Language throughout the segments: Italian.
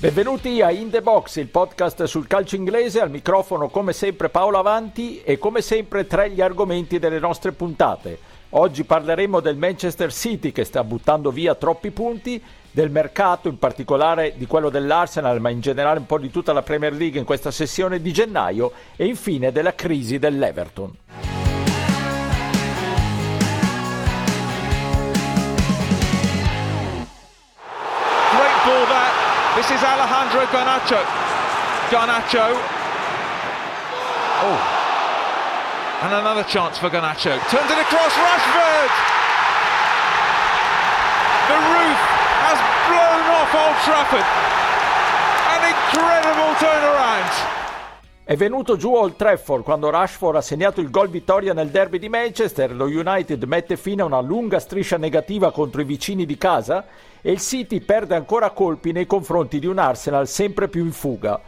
Benvenuti a In The Box, il podcast sul calcio inglese, al microfono come sempre Paolo Avanti e come sempre tre gli argomenti delle nostre puntate. Oggi parleremo del Manchester City che sta buttando via troppi punti, del mercato, in particolare di quello dell'Arsenal, ma in generale un po' di tutta la Premier League in questa sessione di gennaio e infine della crisi dell'Everton. This is Alejandro Garnacho. Oh. And another chance for Garnacho. Turns it across Rashford. The roof has blown off Old Trafford. An incredible turnaround. È venuto giù Old Trafford quando Rashford ha segnato il gol vittoria nel derby di Manchester, lo United mette fine a una lunga striscia negativa contro i vicini di casa e il City perde ancora colpi nei confronti di un Arsenal sempre più in fuga.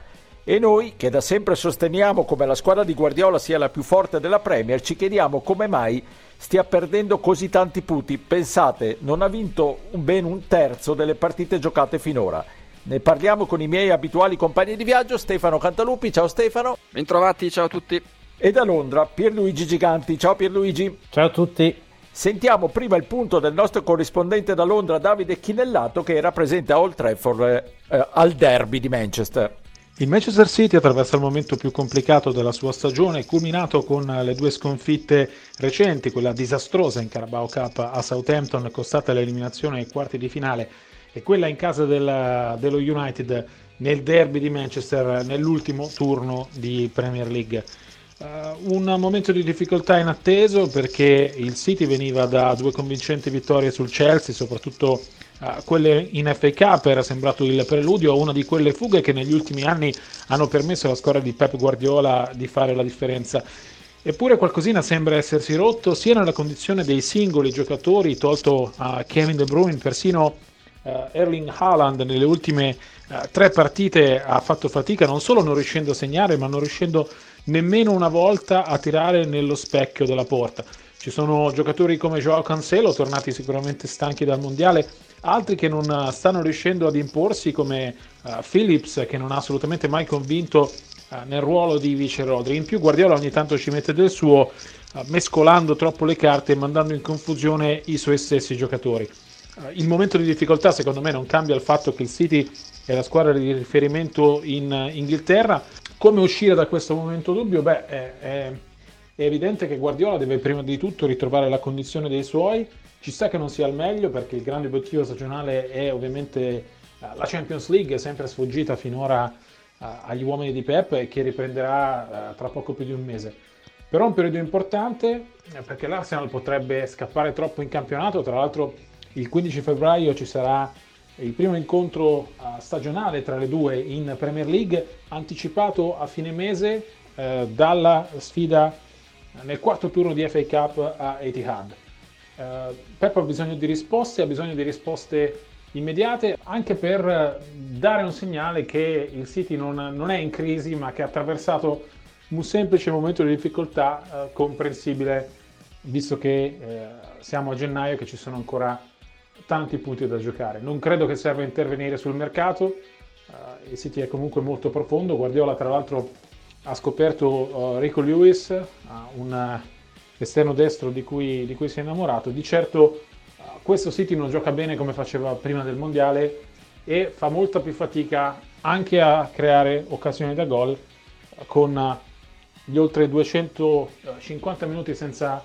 E noi, che da sempre sosteniamo come la squadra di Guardiola sia la più forte della Premier, ci chiediamo come mai stia perdendo così tanti punti. Pensate, non ha vinto ben un terzo delle partite giocate finora. Ne parliamo con i miei abituali compagni di viaggio, Stefano Cantalupi. Ciao Stefano. Bentrovati, ciao a tutti. E da Londra, Pierluigi Giganti. Ciao Pierluigi. Ciao a tutti. Sentiamo prima il punto del nostro corrispondente da Londra, Davide Chinellato, che era presente a Old Trafford al derby di Manchester. Il Manchester City attraversa il momento più complicato della sua stagione, culminato con le due sconfitte recenti, quella disastrosa in Carabao Cup a Southampton, costata l'eliminazione ai quarti di finale, e quella in casa dello United nel derby di Manchester nell'ultimo turno di Premier League. Un momento di difficoltà inatteso perché il City veniva da due convincenti vittorie sul Chelsea, soprattutto quelle in FA Cup era sembrato il preludio a una di quelle fughe che negli ultimi anni hanno permesso alla squadra di Pep Guardiola di fare la differenza. Eppure qualcosina sembra essersi rotto sia nella condizione dei singoli giocatori, tolto a Kevin De Bruyne, persino Erling Haaland nelle ultime tre partite ha fatto fatica, non solo non riuscendo a segnare, ma non riuscendo nemmeno una volta a tirare nello specchio della porta. Ci sono giocatori come Joao Cancelo, tornati sicuramente stanchi dal mondiale, altri che non stanno riuscendo ad imporsi come Phillips, che non ha assolutamente mai convinto nel ruolo di vice Rodri. In più Guardiola ogni tanto ci mette del suo, mescolando troppo le carte e mandando in confusione i suoi stessi giocatori. Il momento di difficoltà secondo me non cambia il fatto che il City è la squadra di riferimento in Inghilterra. Come uscire da questo momento dubbio? Beh, è evidente che Guardiola deve prima di tutto ritrovare la condizione dei suoi. Ci sta che non sia al meglio perché il grande obiettivo stagionale è ovviamente la Champions League, sempre sfuggita finora agli uomini di Pep e che riprenderà tra poco più di un mese. Però è un periodo importante perché l'Arsenal potrebbe scappare troppo in campionato, tra l'altro il 15 febbraio ci sarà il primo incontro stagionale tra le due in Premier League, anticipato a fine mese dalla sfida nel quarto turno di FA Cup a Etihad. Pep ha bisogno di risposte immediate, anche per dare un segnale che il City non è in crisi, ma che ha attraversato un semplice momento di difficoltà comprensibile, visto che siamo a gennaio e che ci sono ancora tanti punti da giocare. Non credo che serva intervenire sul mercato, il City è comunque molto profondo. Guardiola tra l'altro ha scoperto Rico Lewis, un esterno destro di cui si è innamorato. Di certo questo City non gioca bene come faceva prima del mondiale e fa molta più fatica anche a creare occasioni da gol, con gli oltre 250 minuti senza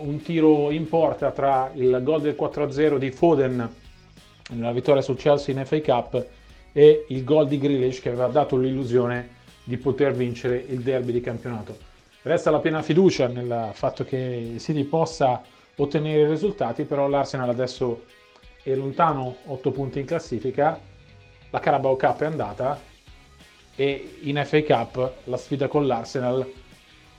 un tiro in porta tra il gol del 4-0 di Foden nella vittoria sul Chelsea in FA Cup e il gol di Grealish che aveva dato l'illusione di poter vincere il derby di campionato. Resta la piena fiducia nel fatto che il City possa ottenere i risultati, però l'Arsenal adesso è lontano 8 punti in classifica, la Carabao Cup è andata e in FA Cup la sfida con l'Arsenal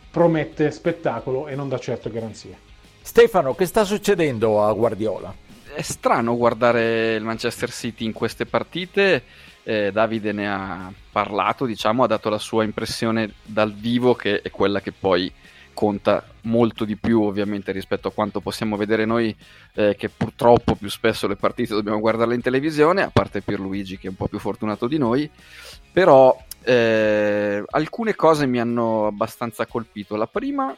promette spettacolo e non dà certo garanzie. Stefano, che sta succedendo a Guardiola? È strano guardare il Manchester City in queste partite, Davide ne ha parlato, diciamo, ha dato la sua impressione dal vivo che è quella che poi conta molto di più ovviamente rispetto a quanto possiamo vedere noi, che purtroppo più spesso le partite dobbiamo guardarle in televisione, a parte Pierluigi che è un po' più fortunato di noi, però alcune cose mi hanno abbastanza colpito. La prima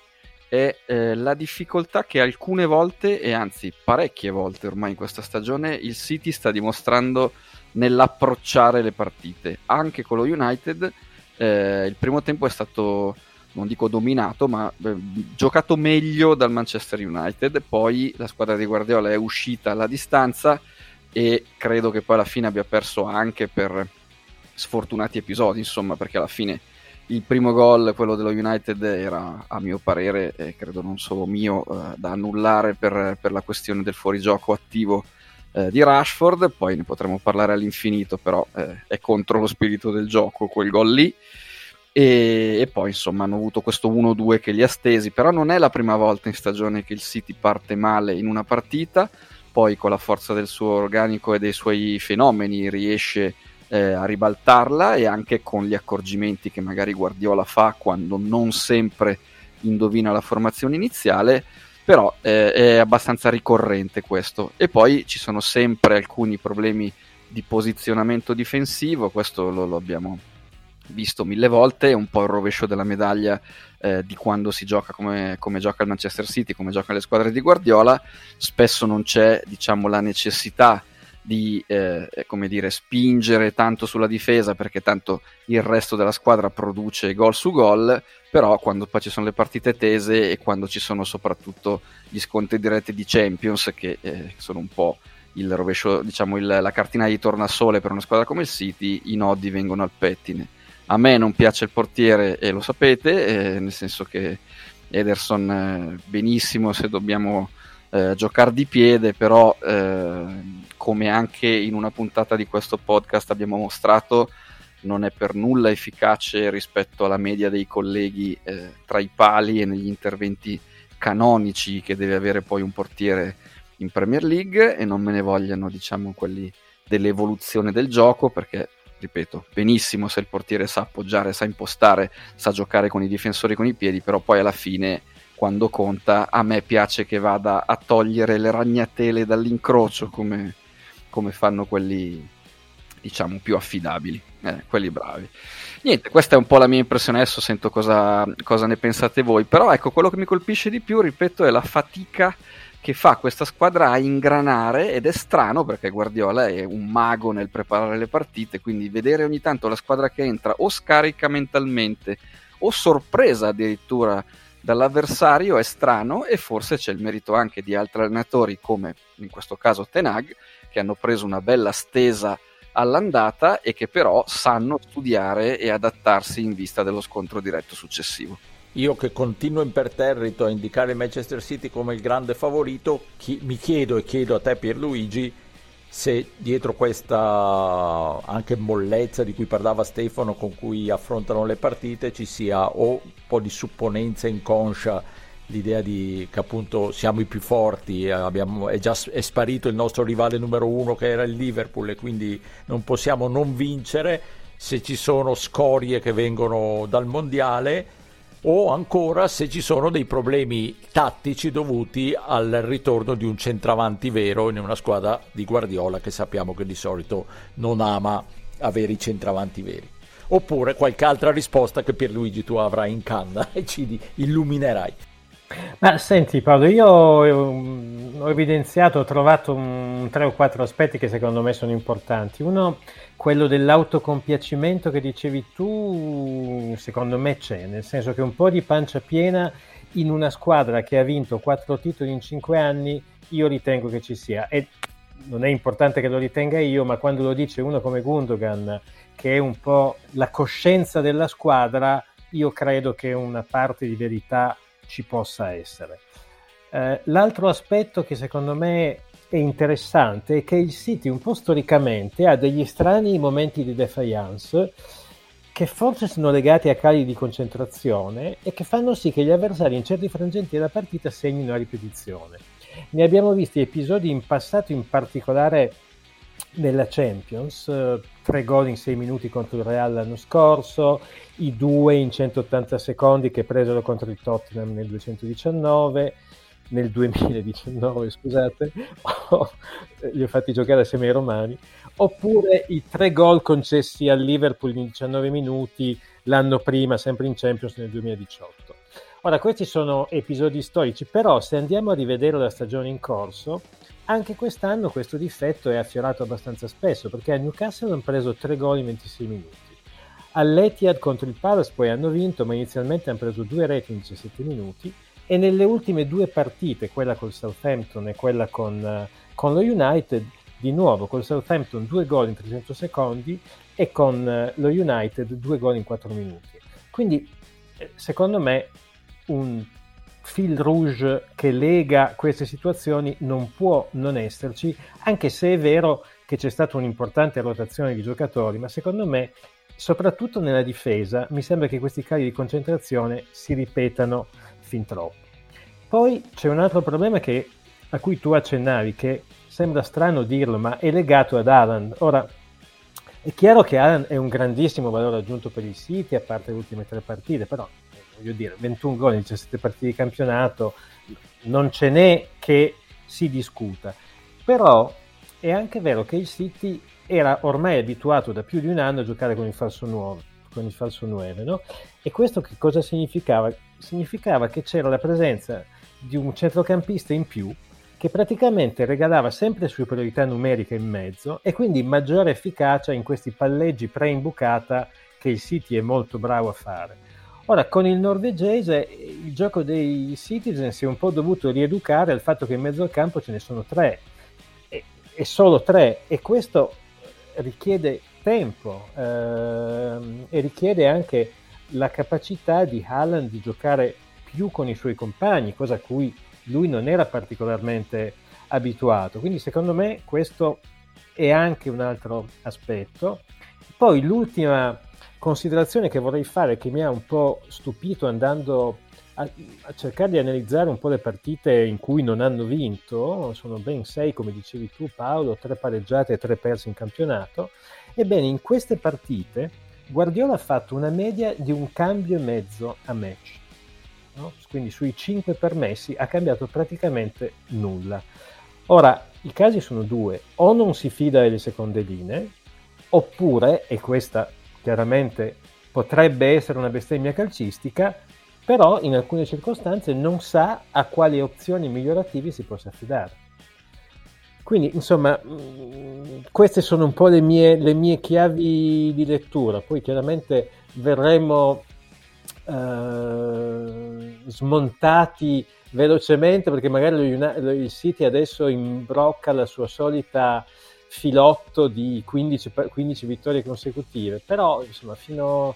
è la difficoltà che alcune volte, e anzi parecchie volte ormai in questa stagione, il City sta dimostrando nell'approcciare le partite. Anche con lo United il primo tempo è stato, non dico dominato, ma giocato meglio dal Manchester United. Poi la squadra di Guardiola è uscita alla distanza e credo che poi alla fine abbia perso anche per sfortunati episodi, insomma, perché alla fine il primo gol, quello dello United, era a mio parere, e credo non solo mio, da annullare per la questione del fuorigioco attivo di Rashford. Poi ne potremmo parlare all'infinito, però è contro lo spirito del gioco quel gol lì. E poi insomma hanno avuto questo 1-2 che li ha stesi, però non è la prima volta in stagione che il City parte male in una partita, poi con la forza del suo organico e dei suoi fenomeni riesce a ribaltarla, e anche con gli accorgimenti che magari Guardiola fa quando non sempre indovina la formazione iniziale, però è abbastanza ricorrente questo. E poi ci sono sempre alcuni problemi di posizionamento difensivo, questo lo abbiamo visto mille volte, è un po' il rovescio della medaglia di quando si gioca come gioca il Manchester City, come giocano le squadre di Guardiola. Spesso non c'è, diciamo, la necessità di spingere tanto sulla difesa, perché tanto il resto della squadra produce gol su gol, però quando poi ci sono le partite tese e quando ci sono soprattutto gli scontri diretti di Champions, che sono un po' il rovescio, diciamo la cartina di tornasole per una squadra come il City, i nodi vengono al pettine. A me non piace il portiere, e lo sapete, nel senso che Ederson benissimo se dobbiamo giocare di piede, però come anche in una puntata di questo podcast abbiamo mostrato, non è per nulla efficace rispetto alla media dei colleghi tra i pali e negli interventi canonici che deve avere poi un portiere in Premier League. E non me ne vogliano, diciamo, quelli dell'evoluzione del gioco, perché ripeto, benissimo se il portiere sa appoggiare, sa impostare, sa giocare con i difensori con i piedi, però poi alla fine, quando conta, a me piace che vada a togliere le ragnatele dall'incrocio, come fanno quelli, diciamo, più affidabili, quelli bravi. Niente, questa è un po' la mia impressione, adesso sento cosa ne pensate voi, però ecco, quello che mi colpisce di più, ripeto, è la fatica che fa questa squadra a ingranare, ed è strano perché Guardiola è un mago nel preparare le partite, quindi vedere ogni tanto la squadra che entra o scarica mentalmente o sorpresa addirittura dall'avversario è strano, e forse c'è il merito anche di altri allenatori, come in questo caso Ten Hag, che hanno preso una bella stesa all'andata e che però sanno studiare e adattarsi in vista dello scontro diretto successivo. Io che continuo imperterrito a indicare Manchester City come il grande favorito, mi chiedo, e chiedo a te Pierluigi, se dietro questa anche mollezza di cui parlava Stefano, con cui affrontano le partite, ci sia o un po' di supponenza inconscia, l'idea di che appunto siamo i più forti, è sparito il nostro rivale numero uno che era il Liverpool e quindi non possiamo non vincere, se ci sono scorie che vengono dal mondiale, o ancora se ci sono dei problemi tattici dovuti al ritorno di un centravanti vero in una squadra di Guardiola, che sappiamo che di solito non ama avere i centravanti veri, oppure qualche altra risposta che Pierluigi tu avrai in canna e ci illuminerai. Ma senti Paolo, io ho evidenziato, ho trovato 3 o 4 aspetti che secondo me sono importanti. Uno, quello dell'autocompiacimento che dicevi tu, secondo me c'è, nel senso che un po' di pancia piena in una squadra che ha vinto 4 titoli in 5 anni, io ritengo che ci sia, e non è importante che lo ritenga io, ma quando lo dice uno come Gundogan, che è un po' la coscienza della squadra, io credo che una parte di verità ci possa essere. L'altro aspetto che secondo me è interessante è che il City un po' storicamente ha degli strani momenti di défaillance che forse sono legati a cali di concentrazione e che fanno sì che gli avversari in certi frangenti della partita segnino a ripetizione. Ne abbiamo visti episodi in passato, in particolare nella Champions, 3 gol in 6 minuti contro il Real l'anno scorso, i 2 in 180 secondi che presero contro il Tottenham nel 2019, scusate, li ho fatti giocare assieme ai romani, oppure i 3 gol concessi al Liverpool in 19 minuti l'anno prima, sempre in Champions nel 2018. Ora, questi sono episodi storici, però se andiamo a rivedere la stagione in corso, anche quest'anno questo difetto è affiorato abbastanza spesso, perché a Newcastle hanno preso 3 gol in 26 minuti. All'Etihad contro il Palace poi hanno vinto, ma inizialmente hanno preso 2 reti in 17 minuti, e nelle ultime 2 partite, quella col Southampton e quella con lo United, di nuovo col Southampton 2 gol in 300 secondi e con lo United 2 gol in 4 minuti. Quindi, secondo me, un fil rouge che lega queste situazioni non può non esserci, anche se è vero che c'è stata un'importante rotazione di giocatori, ma secondo me, soprattutto nella difesa, mi sembra che questi cali di concentrazione si ripetano fin troppo. Poi c'è un altro problema a cui tu accennavi, che sembra strano dirlo, ma è legato ad Haaland. Ora, è chiaro che Haaland è un grandissimo valore aggiunto per il City, a parte le ultime 3 partite, però, voglio dire, 21 gol in 17 partite di campionato, non ce n'è che si discuta. Però è anche vero che il City era ormai abituato da più di un anno a giocare con il falso 9, no? E questo che cosa significava? Significava che c'era la presenza di un centrocampista in più che praticamente regalava sempre superiorità numerica in mezzo e quindi maggiore efficacia in questi palleggi pre-imbucata che il City è molto bravo a fare. Ora, con il norvegese il gioco dei Citizens si è un po' dovuto rieducare al fatto che in mezzo al campo ce ne sono 3 e solo 3, e questo richiede tempo e richiede anche la capacità di Haaland di giocare più con i suoi compagni, cosa a cui lui non era particolarmente abituato. Quindi secondo me questo è anche un altro aspetto. Poi l'ultima considerazione che vorrei fare, che mi ha un po' stupito andando a cercare di analizzare un po' le partite in cui non hanno vinto, sono ben 6 come dicevi tu Paolo, 3 pareggiate e 3 perse in campionato. Ebbene, in queste partite Guardiola ha fatto una media di 1 cambio e mezzo a match, no? Quindi sui 5 permessi ha cambiato praticamente nulla. Ora, i casi sono 2, o non si fida delle seconde linee, oppure, e questa chiaramente potrebbe essere una bestemmia calcistica, però in alcune circostanze non sa a quali opzioni migliorative si possa affidare. Quindi, insomma, queste sono un po' le mie chiavi di lettura. Poi chiaramente verremo smontati velocemente, perché magari il City adesso imbrocca la sua solita filotto di 15 vittorie consecutive. Però, insomma, fino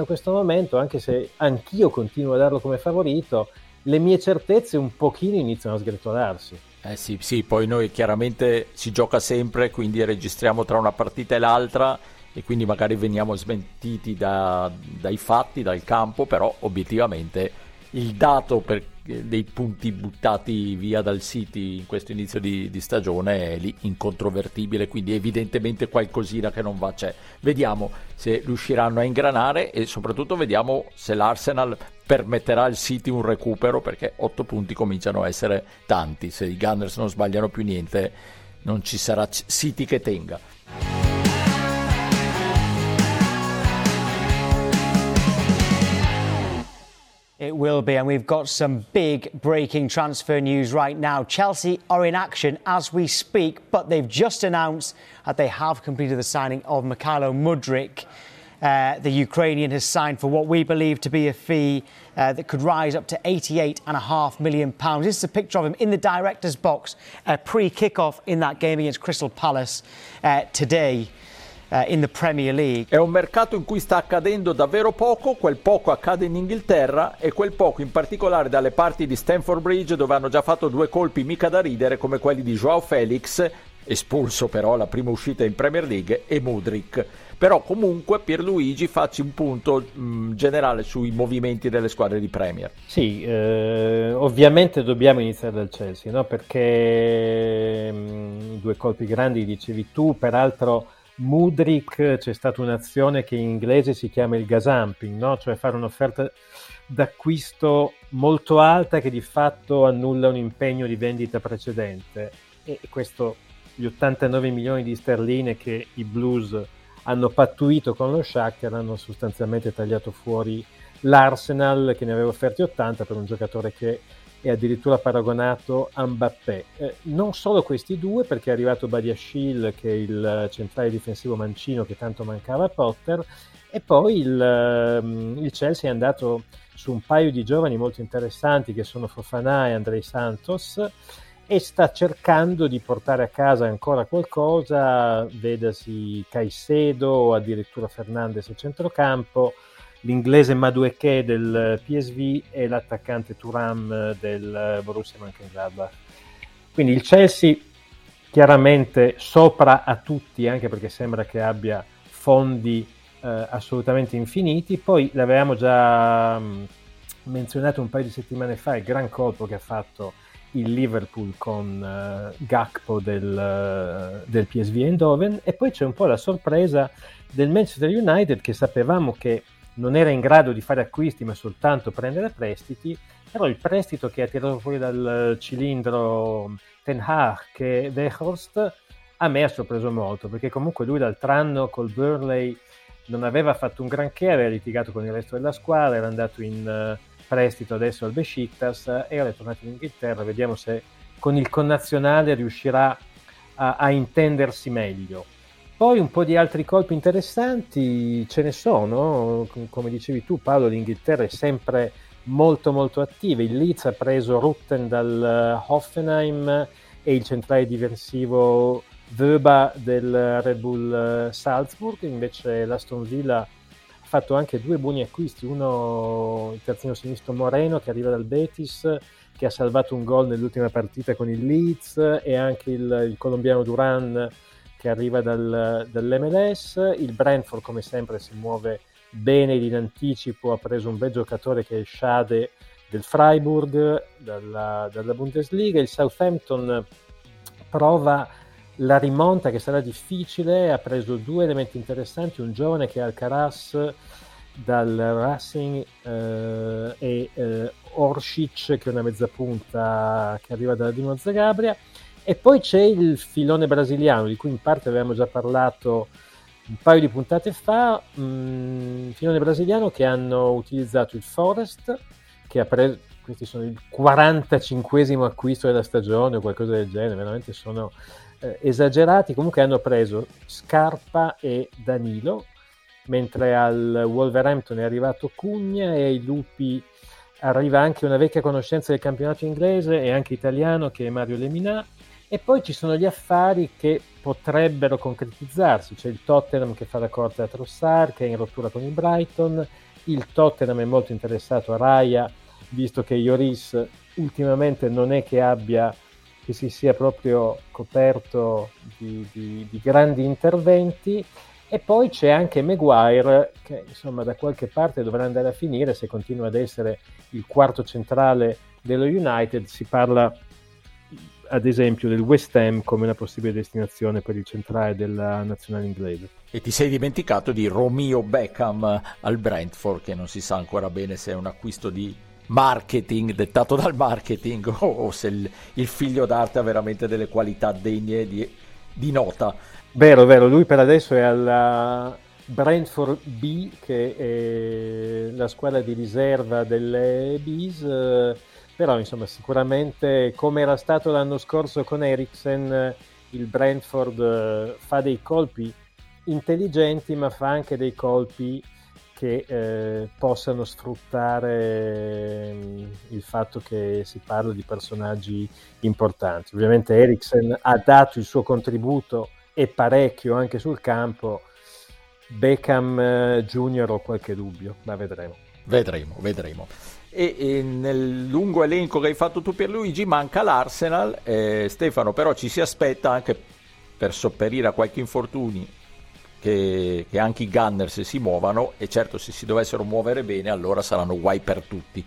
a questo momento, anche se anch'io continuo a darlo come favorito, le mie certezze un pochino iniziano a sgretolarsi. Sì, poi noi chiaramente si gioca sempre, quindi registriamo tra una partita e l'altra e quindi magari veniamo smentiti dai fatti, dal campo, però obiettivamente il dato dei punti buttati via dal City in questo inizio di stagione è lì incontrovertibile, quindi evidentemente qualcosina che non va c'è. Vediamo se riusciranno a ingranare e soprattutto vediamo se l'Arsenal permetterà al City un recupero, perché 8 punti cominciano a essere tanti. Se i Gunners non sbagliano più niente, non ci sarà City che tenga. It will be, and we've got some big breaking transfer news right now. Chelsea are in action as we speak, but they've just announced that they have completed the signing of Mykhailo Mudryk. The Ukrainian has signed for what we believe to be a fee that could rise up to £88.5 million. This is a picture of him in the director's box pre-kick-off in that game against Crystal Palace today. In the Premier League. È un mercato in cui sta accadendo davvero poco, quel poco accade in Inghilterra e quel poco in particolare dalle parti di Stamford Bridge, dove hanno già fatto 2 colpi mica da ridere come quelli di João Félix, espulso però alla prima uscita in Premier League, e Mudryk. Però comunque Pierluigi, facci un punto generale sui movimenti delle squadre di Premier. Sì, ovviamente dobbiamo iniziare dal Chelsea, no? Perché due colpi grandi, dicevi tu, peraltro Mudryk c'è stata un'azione che in inglese si chiama il gazumping, no? Cioè fare un'offerta d'acquisto molto alta che di fatto annulla un impegno di vendita precedente, e questo gli 89 milioni di sterline che i Blues hanno pattuito con lo Shakhtar hanno sostanzialmente tagliato fuori l'Arsenal che ne aveva offerti 80 per un giocatore che è addirittura paragonato a Mbappé. Non solo questi due, perché è arrivato Badiashile, che è il centrale difensivo mancino che tanto mancava a Potter, e poi il Chelsea è andato su un paio di giovani molto interessanti che sono Fofanà e Andrei Santos, e sta cercando di portare a casa ancora qualcosa, vedasi Caicedo o addirittura Fernandes a centrocampo, l'inglese Madueke del PSV e l'attaccante Thuram del Borussia Mönchengladbach. Quindi il Chelsea chiaramente sopra a tutti, anche perché sembra che abbia fondi assolutamente infiniti. Poi l'avevamo già menzionato un paio di settimane fa, il gran colpo che ha fatto il Liverpool con Gakpo del PSV Eindhoven, e poi c'è un po' la sorpresa del Manchester United, che sapevamo che non era in grado di fare acquisti ma soltanto prendere prestiti, però il prestito che ha tirato fuori dal cilindro Ten Hag, che Weghorst, a me ha sorpreso molto, perché comunque lui l'altro anno col Burnley non aveva fatto un granché, aveva litigato con il resto della squadra, era andato in prestito adesso al Besiktas e ora è tornato in Inghilterra. Vediamo se con il connazionale riuscirà a intendersi meglio. Poi un po' di altri colpi interessanti ce ne sono, come dicevi tu Paolo, l'Inghilterra è sempre molto molto attiva, il Leeds ha preso Rutten dal Hoffenheim e il centrale difensivo Wöber del Red Bull Salzburg. Invece l'Aston Villa ha fatto anche due buoni acquisti, uno il terzino sinistro Moreno che arriva dal Betis, che ha salvato un gol nell'ultima partita con il Leeds, e anche il colombiano Duran che arriva dall'MLS, il Brentford come sempre si muove bene in anticipo, ha preso un bel giocatore che è Schade del Freiburg dalla Bundesliga, il Southampton prova la rimonta che sarà difficile, ha preso due elementi interessanti, un giovane che è Alcaraz dal Racing e Orsic che è una mezzapunta che arriva dalla Dinamo Zagabria. E poi c'è il filone brasiliano, di cui in parte avevamo già parlato un paio di puntate fa, filone brasiliano che hanno utilizzato il Forest, che ha preso, questi sono il 45esimo acquisto della stagione o qualcosa del genere, veramente sono esagerati, comunque hanno preso Scarpa e Danilo, mentre al Wolverhampton è arrivato Cugna, e ai Lupi arriva anche una vecchia conoscenza del campionato inglese e anche italiano che è Mario Lemina. E poi ci sono gli affari che potrebbero concretizzarsi, c'è il Tottenham che fa la corte a Trossard, che è in rottura con il Brighton, il Tottenham è molto interessato a Raya, visto che Lloris ultimamente non è che si sia proprio coperto di grandi interventi, e poi c'è anche Maguire che insomma da qualche parte dovrà andare a finire, se continua ad essere il quarto centrale dello United. Si parla ad esempio del West Ham come una possibile destinazione per il centrale della nazionale inglese. E ti sei dimenticato di Romeo Beckham al Brentford, che non si sa ancora bene se è un acquisto di marketing dettato dal marketing o se il figlio d'arte ha veramente delle qualità degne di nota. Vero, lui per adesso è alla Brentford B, che è la squadra di riserva delle Bs, però insomma sicuramente, come era stato l'anno scorso con Eriksen, il Brentford fa dei colpi intelligenti ma fa anche dei colpi che possano sfruttare il fatto che si parla di personaggi importanti. Ovviamente Eriksen ha dato il suo contributo e parecchio anche sul campo, Beckham Junior ho qualche dubbio, ma vedremo. E nel lungo elenco che hai fatto tu Pierluigi manca l'Arsenal, Stefano, però ci si aspetta, anche per sopperire a qualche infortuni, che anche i Gunners si muovano, e certo se si dovessero muovere bene allora saranno guai per tutti.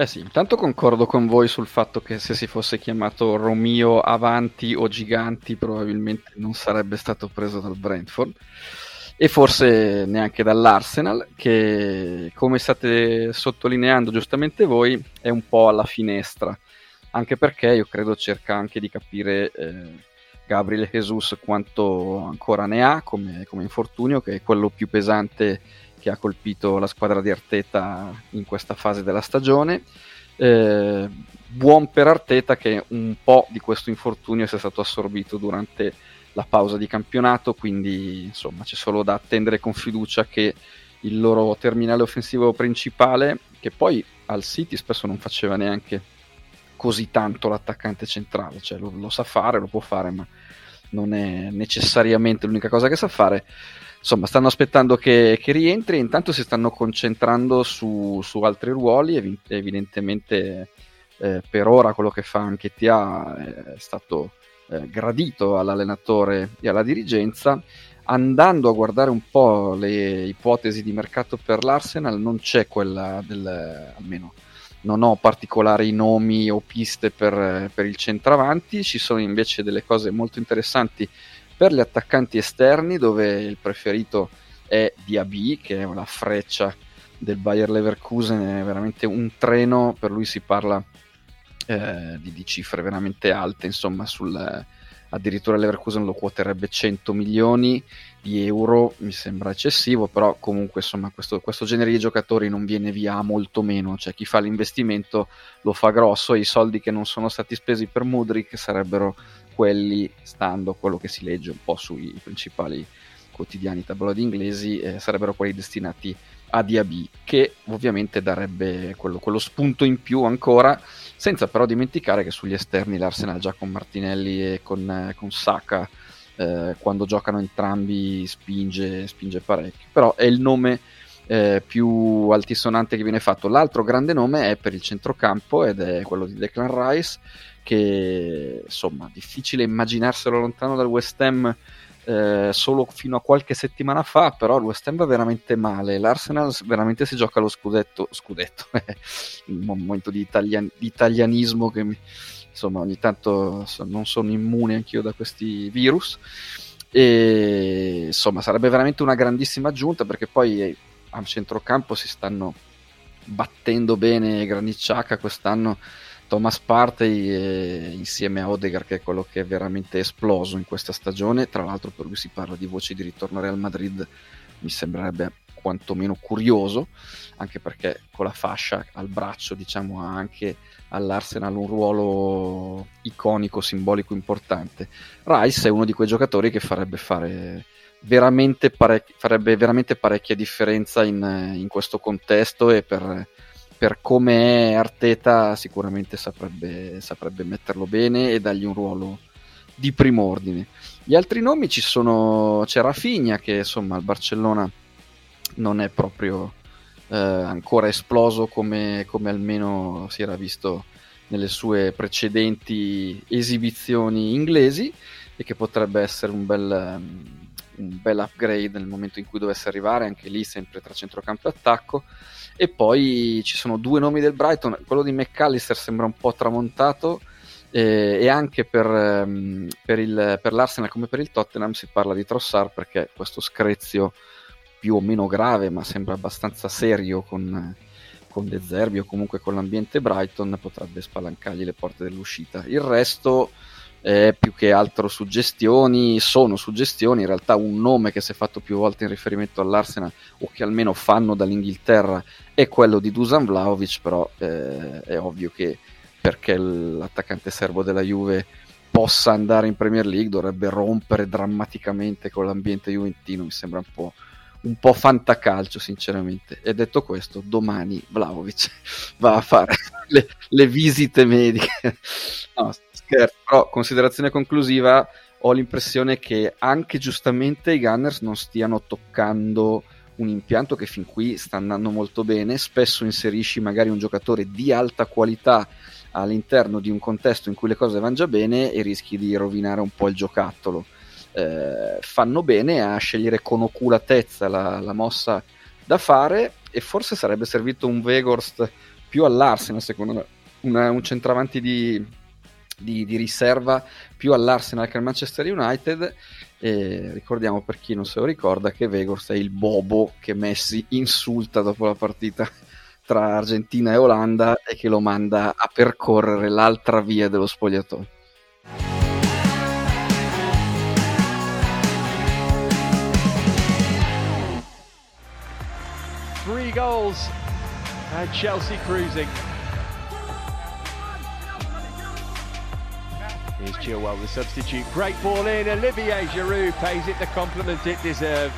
Eh sì, intanto concordo con voi sul fatto che se si fosse chiamato Romeo, Avanti o Giganti probabilmente non sarebbe stato preso dal Brentford e forse neanche dall'Arsenal, che come state sottolineando giustamente voi è un po' alla finestra, anche perché io credo cerca anche di capire Gabriel Jesus quanto ancora ne ha come infortunio, che è quello più pesante che ha colpito la squadra di Arteta in questa fase della stagione. Buon per Arteta che un po' di questo infortunio sia stato assorbito durante la pausa di campionato, quindi insomma c'è solo da attendere con fiducia che il loro terminale offensivo principale, che poi al City spesso non faceva neanche così tanto l'attaccante centrale, cioè lo sa fare, lo può fare, ma non è necessariamente l'unica cosa che sa fare. Insomma, stanno aspettando che rientri, intanto si stanno concentrando su altri ruoli, evidentemente per ora quello che fa anche Nketiah è stato gradito all'allenatore e alla dirigenza. Andando a guardare un po' le ipotesi di mercato per l'Arsenal, non c'è quella almeno non ho particolari nomi o piste per il centravanti, ci sono invece delle cose molto interessanti per gli attaccanti esterni, dove il preferito è Diaby, che è una freccia del Bayer Leverkusen, è veramente un treno, per lui si parla di cifre veramente alte, insomma addirittura Leverkusen lo quoterebbe 100 milioni di euro, mi sembra eccessivo, però comunque insomma questo genere di giocatori non viene via molto meno, cioè chi fa l'investimento lo fa grosso e i soldi che non sono stati spesi per Mudryk sarebbero quelli, stando a quello che si legge un po' sui principali quotidiani tabloidi inglesi, sarebbero quelli destinati a Diaby, che ovviamente darebbe quello spunto in più ancora, senza però dimenticare che sugli esterni l'Arsenal già con Martinelli e con Saka, quando giocano entrambi spinge parecchio, però è il nome più altisonante che viene fatto. L'altro grande nome è per il centrocampo ed è quello di Declan Rice, che insomma difficile immaginarselo lontano dal West Ham solo fino a qualche settimana fa, però il West Ham va veramente male, l'Arsenal veramente si gioca lo scudetto il momento di italianismo che insomma ogni tanto non sono immune anch'io da questi virus, e insomma sarebbe veramente una grandissima aggiunta, perché poi a centrocampo si stanno battendo bene Granit Xhaka quest'anno, Thomas Partey, insieme a Odegaard, che è quello che è veramente esploso in questa stagione. Tra l'altro per lui si parla di voci di ritorno al Real Madrid, mi sembrerebbe quantomeno curioso, anche perché con la fascia al braccio diciamo ha anche all'Arsenal un ruolo iconico, simbolico, importante. Rice è uno di quei giocatori che farebbe veramente parecchia differenza in questo contesto, e per come è Arteta sicuramente saprebbe metterlo bene e dargli un ruolo di prim'ordine. Gli altri nomi c'è Rafinha, che insomma al Barcellona non è proprio ancora esploso come almeno si era visto nelle sue precedenti esibizioni inglesi, e che potrebbe essere un bel upgrade nel momento in cui dovesse arrivare, anche lì sempre tra centrocampo e attacco. E poi ci sono due nomi del Brighton, quello di McAllister sembra un po' tramontato, e anche per l'Arsenal come per il Tottenham si parla di Trossard, perché questo screzio più o meno grave ma sembra abbastanza serio con De Zerbi, o comunque con l'ambiente Brighton, potrebbe spalancargli le porte dell'uscita. Il resto più che altro suggestioni, in realtà un nome che si è fatto più volte in riferimento all'Arsenal, o che almeno fanno dall'Inghilterra, è quello di Dusan Vlahovic, però è ovvio che perché l'attaccante serbo della Juve possa andare in Premier League dovrebbe rompere drammaticamente con l'ambiente juventino, mi sembra un po' fantacalcio sinceramente. E detto questo, domani Vlahovic va a fare le visite mediche, no scherzo, però considerazione conclusiva, ho l'impressione che anche giustamente i Gunners non stiano toccando un impianto che fin qui sta andando molto bene, spesso inserisci magari un giocatore di alta qualità all'interno di un contesto in cui le cose vanno già bene e rischi di rovinare un po' il giocattolo. Fanno bene a scegliere con oculatezza la mossa da fare, e forse sarebbe servito un Weghorst più all'Arsenal, secondo me, un centravanti di riserva più all'Arsenal che al Manchester United. E ricordiamo, per chi non se lo ricorda, che Weghorst è il bobo che Messi insulta dopo la partita tra Argentina e Olanda e che lo manda a percorrere l'altra via dello spogliatoio. Three goals and Chelsea cruising. Here's Chilwell, the substitute. Great ball in. Olivier Giroud pays it the compliment it deserved.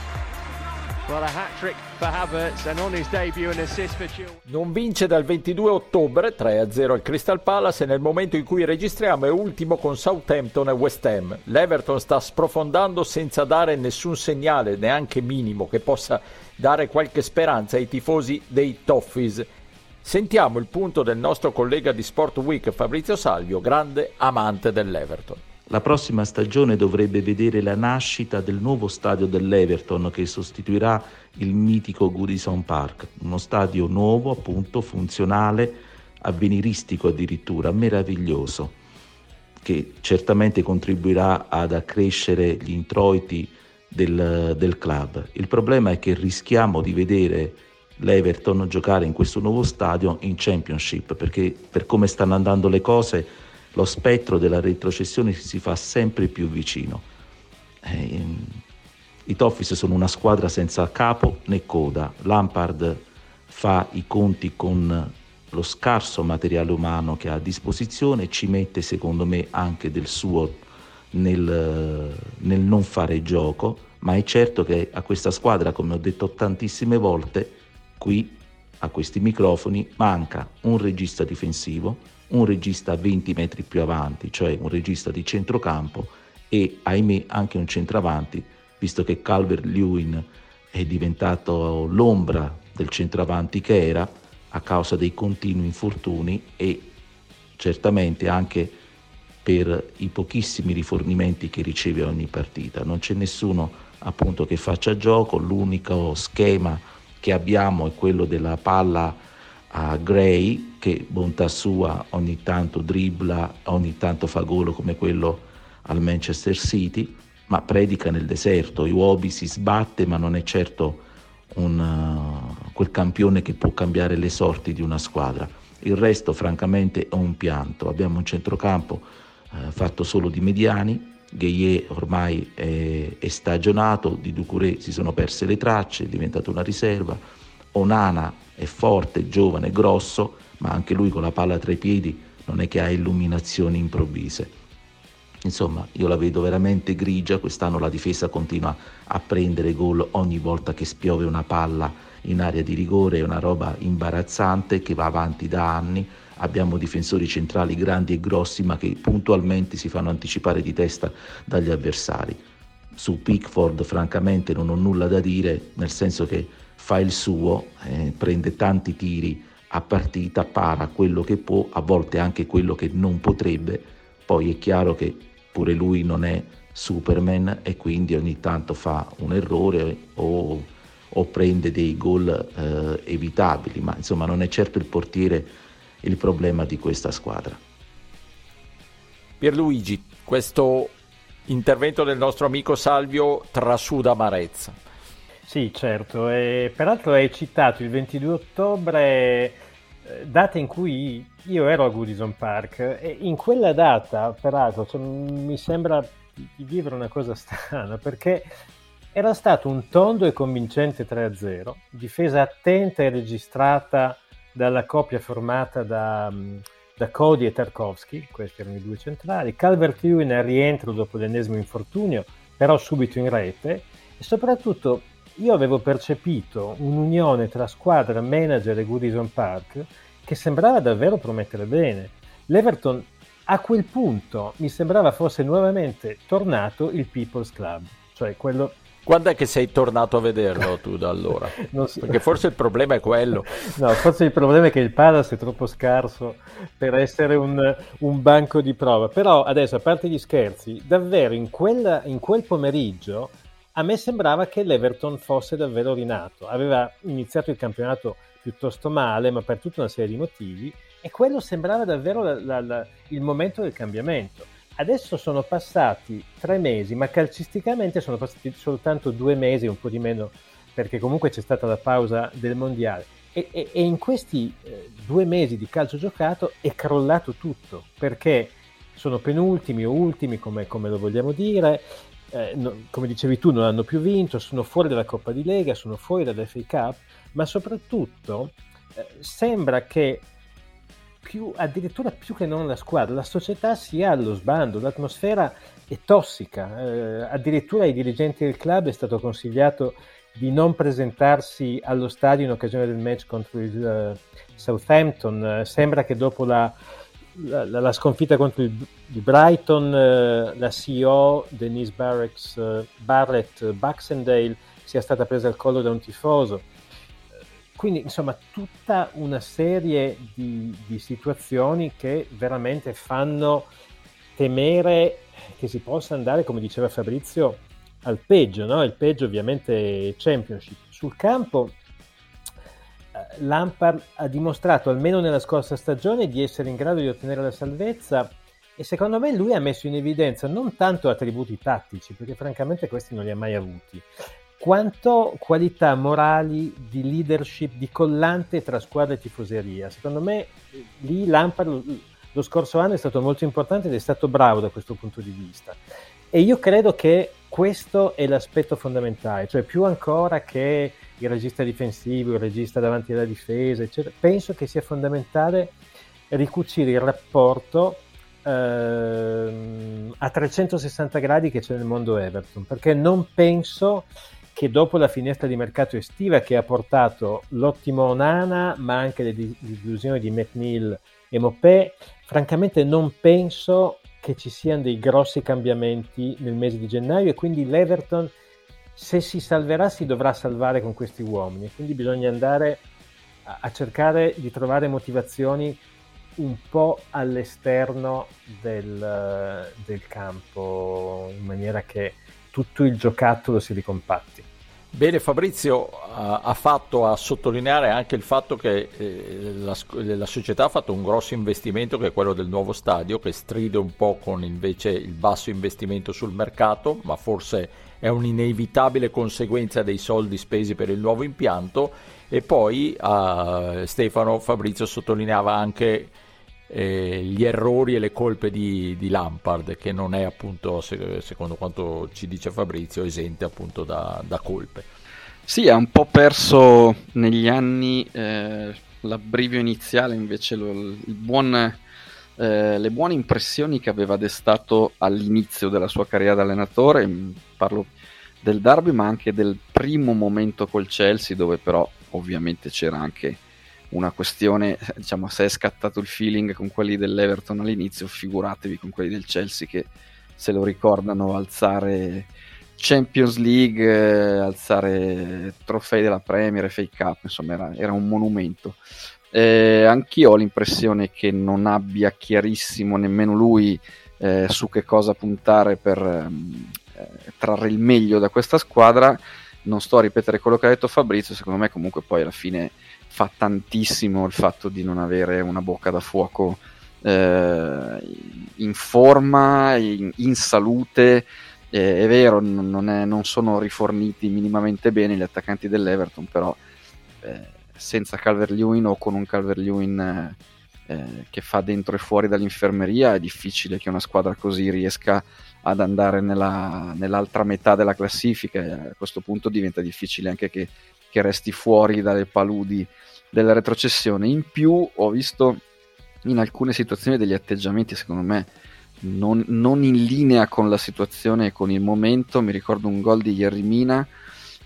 Well, a hat-trick for Havertz and on his debut an assist for Chilwell. Non vince dal 22 ottobre 3-0 al Crystal Palace e nel momento in cui registriamo è ultimo con Southampton e West Ham. L'Everton sta sprofondando senza dare nessun segnale, neanche minimo, che possa dare qualche speranza ai tifosi dei Toffees. Sentiamo il punto del nostro collega di Sport Week Fabrizio Salvio, grande amante dell'Everton. La prossima stagione dovrebbe vedere la nascita del nuovo stadio dell'Everton che sostituirà il mitico Goodison Park, uno stadio nuovo, appunto, funzionale, avveniristico addirittura, meraviglioso, che certamente contribuirà ad accrescere gli introiti del club. Il problema è che rischiamo di vedere l'Everton giocare in questo nuovo stadio in Championship, perché per come stanno andando le cose lo spettro della retrocessione si fa sempre più vicino. I Toffees sono una squadra senza capo né coda. Lampard fa i conti con lo scarso materiale umano che ha a disposizione, ci mette secondo me anche del suo nel non fare gioco, ma è certo che a questa squadra, come ho detto tantissime volte qui a questi microfoni, manca un regista difensivo, un regista 20 metri più avanti, cioè un regista di centrocampo, e ahimè anche un centravanti, visto che Calvert-Lewin è diventato l'ombra del centravanti che era a causa dei continui infortuni e certamente anche per i pochissimi rifornimenti che riceve ogni partita. Non c'è nessuno, appunto, che faccia gioco. L'unico schema che abbiamo è quello della palla a Gray, che bontà sua ogni tanto dribbla, ogni tanto fa gol come quello al Manchester City, ma predica nel deserto. Iwobi si sbatte, ma non è certo quel campione che può cambiare le sorti di una squadra. Il resto francamente è un pianto. Abbiamo un centrocampo fatto solo di mediani. Gueye ormai è stagionato, di Doucouré si sono perse le tracce, è diventato una riserva. Onana è forte, giovane, grosso, ma anche lui con la palla tra i piedi non è che ha illuminazioni improvvise. Insomma, io la vedo veramente grigia. Quest'anno la difesa continua a prendere gol ogni volta che spiove una palla in area di rigore, è una roba imbarazzante che va avanti da anni. Abbiamo difensori centrali grandi e grossi, ma che puntualmente si fanno anticipare di testa dagli avversari. Su Pickford francamente non ho nulla da dire, nel senso che fa il suo, prende tanti tiri a partita, para quello che può, a volte anche quello che non potrebbe. Poi è chiaro che pure lui non è Superman e quindi ogni tanto fa un errore o prende dei gol evitabili, ma insomma non è certo il portiere il problema di questa squadra. Pierluigi, questo intervento del nostro amico Salvio trasuda amarezza. Sì, certo, e peraltro hai citato il 22 ottobre, data in cui io ero a Goodison Park, e in quella data, peraltro, mi sembra di vivere una cosa strana, perché era stato un tondo e convincente 3-0, difesa attenta e registrata dalla coppia formata da Cody e Tarkovsky, questi erano i due centrali. Calvert-Lewin al rientro dopo l'ennesimo infortunio, però subito in rete, e soprattutto io avevo percepito un'unione tra squadra, manager e Goodison Park che sembrava davvero promettere bene. L'Everton a quel punto mi sembrava fosse nuovamente tornato il People's Club, cioè quello. Quando è che sei tornato a vederlo tu da allora? Non so. Perché forse il problema è quello. No, forse il problema è che il Palace è troppo scarso per essere un banco di prova. Però adesso, a parte gli scherzi, davvero in quel pomeriggio a me sembrava che l'Everton fosse davvero rinato. Aveva iniziato il campionato piuttosto male, ma per tutta una serie di motivi, e quello sembrava davvero il momento del cambiamento. Adesso sono passati 3 mesi, ma calcisticamente sono passati soltanto 2 mesi, un po' di meno, perché comunque c'è stata la pausa del mondiale, e in questi 2 mesi di calcio giocato è crollato tutto, perché sono penultimi o ultimi, come lo vogliamo dire, no, come dicevi tu, non hanno più vinto, sono fuori dalla Coppa di Lega, sono fuori dall'FA Cup, ma soprattutto sembra che addirittura più che non la squadra, la società sia allo sbando, l'atmosfera è tossica, addirittura ai dirigenti del club è stato consigliato di non presentarsi allo stadio in occasione del match contro il Southampton. Sembra che dopo la sconfitta contro il Brighton, la CEO Denise Barrett Baxendale sia stata presa al collo da un tifoso. Quindi insomma tutta una serie di situazioni che veramente fanno temere che si possa andare, come diceva Fabrizio, al peggio, no? Il peggio ovviamente Championship. Sul campo Lampard ha dimostrato, almeno nella scorsa stagione, di essere in grado di ottenere la salvezza, e secondo me lui ha messo in evidenza non tanto attributi tattici, perché francamente questi non li ha mai avuti, quanto qualità morali, di leadership, di collante tra squadra e tifoseria. Secondo me lì Lampard lo scorso anno è stato molto importante ed è stato bravo da questo punto di vista, e io credo che questo è l'aspetto fondamentale, cioè più ancora che il regista difensivo, il regista davanti alla difesa, eccetera, penso che sia fondamentale ricucire il rapporto a 360 gradi che c'è nel mondo Everton, perché non penso che dopo la finestra di mercato estiva, che ha portato l'ottimo Onana ma anche le delusioni di McNeil e Mopé, francamente non penso che ci siano dei grossi cambiamenti nel mese di gennaio, e quindi l'Everton, se si salverà, si dovrà salvare con questi uomini, quindi bisogna andare a cercare di trovare motivazioni un po' all'esterno del campo, in maniera che tutto il giocattolo si ricompatti. Bene, Fabrizio ha fatto a sottolineare anche il fatto che la società ha fatto un grosso investimento, che è quello del nuovo stadio, che stride un po' con invece il basso investimento sul mercato, ma forse è un'inevitabile conseguenza dei soldi spesi per il nuovo impianto. E poi Fabrizio sottolineava anche gli errori e le colpe di Lampard, che non è appunto, secondo quanto ci dice Fabrizio, esente appunto da colpe. Sì, ha un po' perso negli anni l'abbrivio iniziale, invece le buone impressioni che aveva destato all'inizio della sua carriera da allenatore. Parlo del derby, ma anche del primo momento col Chelsea, dove però ovviamente c'era anche una questione, diciamo, se è scattato il feeling con quelli dell'Everton all'inizio, figuratevi con quelli del Chelsea, che se lo ricordano alzare Champions League, alzare trofei della Premier, FA Cup, insomma era un monumento. Anch'io ho l'impressione che non abbia chiarissimo nemmeno lui su che cosa puntare per trarre il meglio da questa squadra. Non sto a ripetere quello che ha detto Fabrizio, secondo me comunque poi alla fine fa tantissimo il fatto di non avere una bocca da fuoco in forma, in salute. È vero, non sono riforniti minimamente bene gli attaccanti dell'Everton, però senza Calvert-Lewin o con un Calvert-Lewin che fa dentro e fuori dall'infermeria, è difficile che una squadra così riesca ad andare nell'altra metà della classifica, e a questo punto diventa difficile anche che resti fuori dalle paludi della retrocessione. In più ho visto in alcune situazioni degli atteggiamenti secondo me non in linea con la situazione e con il momento. Mi ricordo un gol di Yerrimina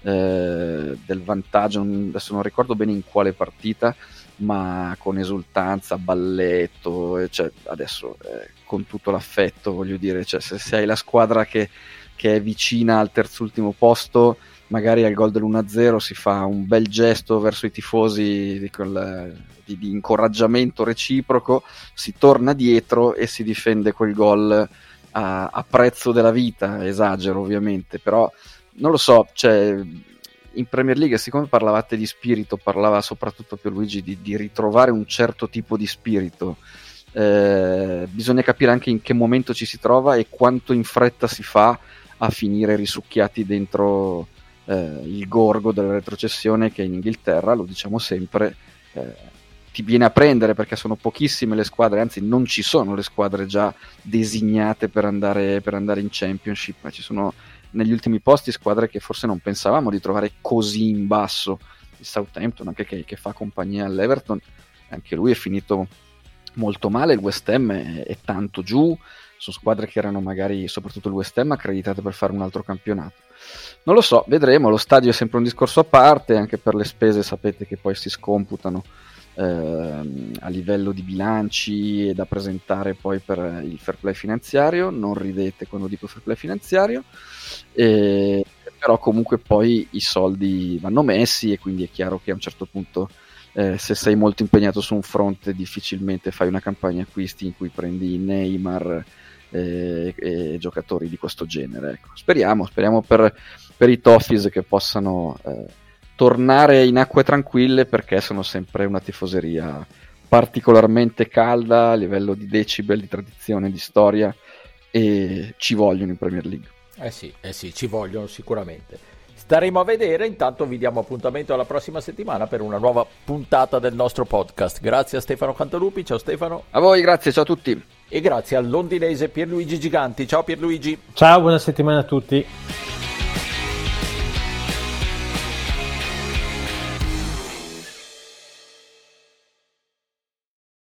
del vantaggio, adesso non ricordo bene in quale partita, ma con esultanza, balletto, cioè, adesso con tutto l'affetto voglio dire, cioè, se hai la squadra che è vicina al terzultimo posto, magari al gol dell'1-0 si fa un bel gesto verso i tifosi di incoraggiamento reciproco, si torna dietro e si difende quel gol a prezzo della vita. Esagero ovviamente, però non lo so, cioè, in Premier League, siccome parlavate di spirito, parlava soprattutto Pierluigi di ritrovare un certo tipo di spirito, bisogna capire anche in che momento ci si trova e quanto in fretta si fa a finire risucchiati dentro il gorgo della retrocessione, che in Inghilterra, lo diciamo sempre, ti viene a prendere, perché sono pochissime le squadre, anzi non ci sono le squadre già designate per andare in Championship, ma ci sono negli ultimi posti squadre che forse non pensavamo di trovare così in basso. Il Southampton, anche che fa compagnia all'Everton, anche lui è finito molto male. Il West Ham è tanto giù, sono squadre che erano magari, soprattutto il West Ham, accreditate per fare un altro campionato. Non lo so, vedremo. Lo stadio è sempre un discorso a parte, anche per le spese sapete che poi si scomputano a livello di bilanci e da presentare poi per il fair play finanziario. Non ridete quando dico fair play finanziario, però comunque poi i soldi vanno messi, e quindi è chiaro che a un certo punto se sei molto impegnato su un fronte difficilmente fai una campagna acquisti in cui prendi Neymar e giocatori di questo genere, ecco. Speriamo per i Toffees che possano tornare in acque tranquille, perché sono sempre una tifoseria particolarmente calda a livello di decibel, di tradizione, di storia, e ci vogliono in Premier League. Eh sì, ci vogliono sicuramente. Staremo a vedere, intanto vi diamo appuntamento alla prossima settimana per una nuova puntata del nostro podcast. Grazie a Stefano Cantalupi, ciao Stefano. A voi, grazie, ciao a tutti. E grazie al londinese Pierluigi Giganti, ciao Pierluigi. Ciao, buona settimana a tutti.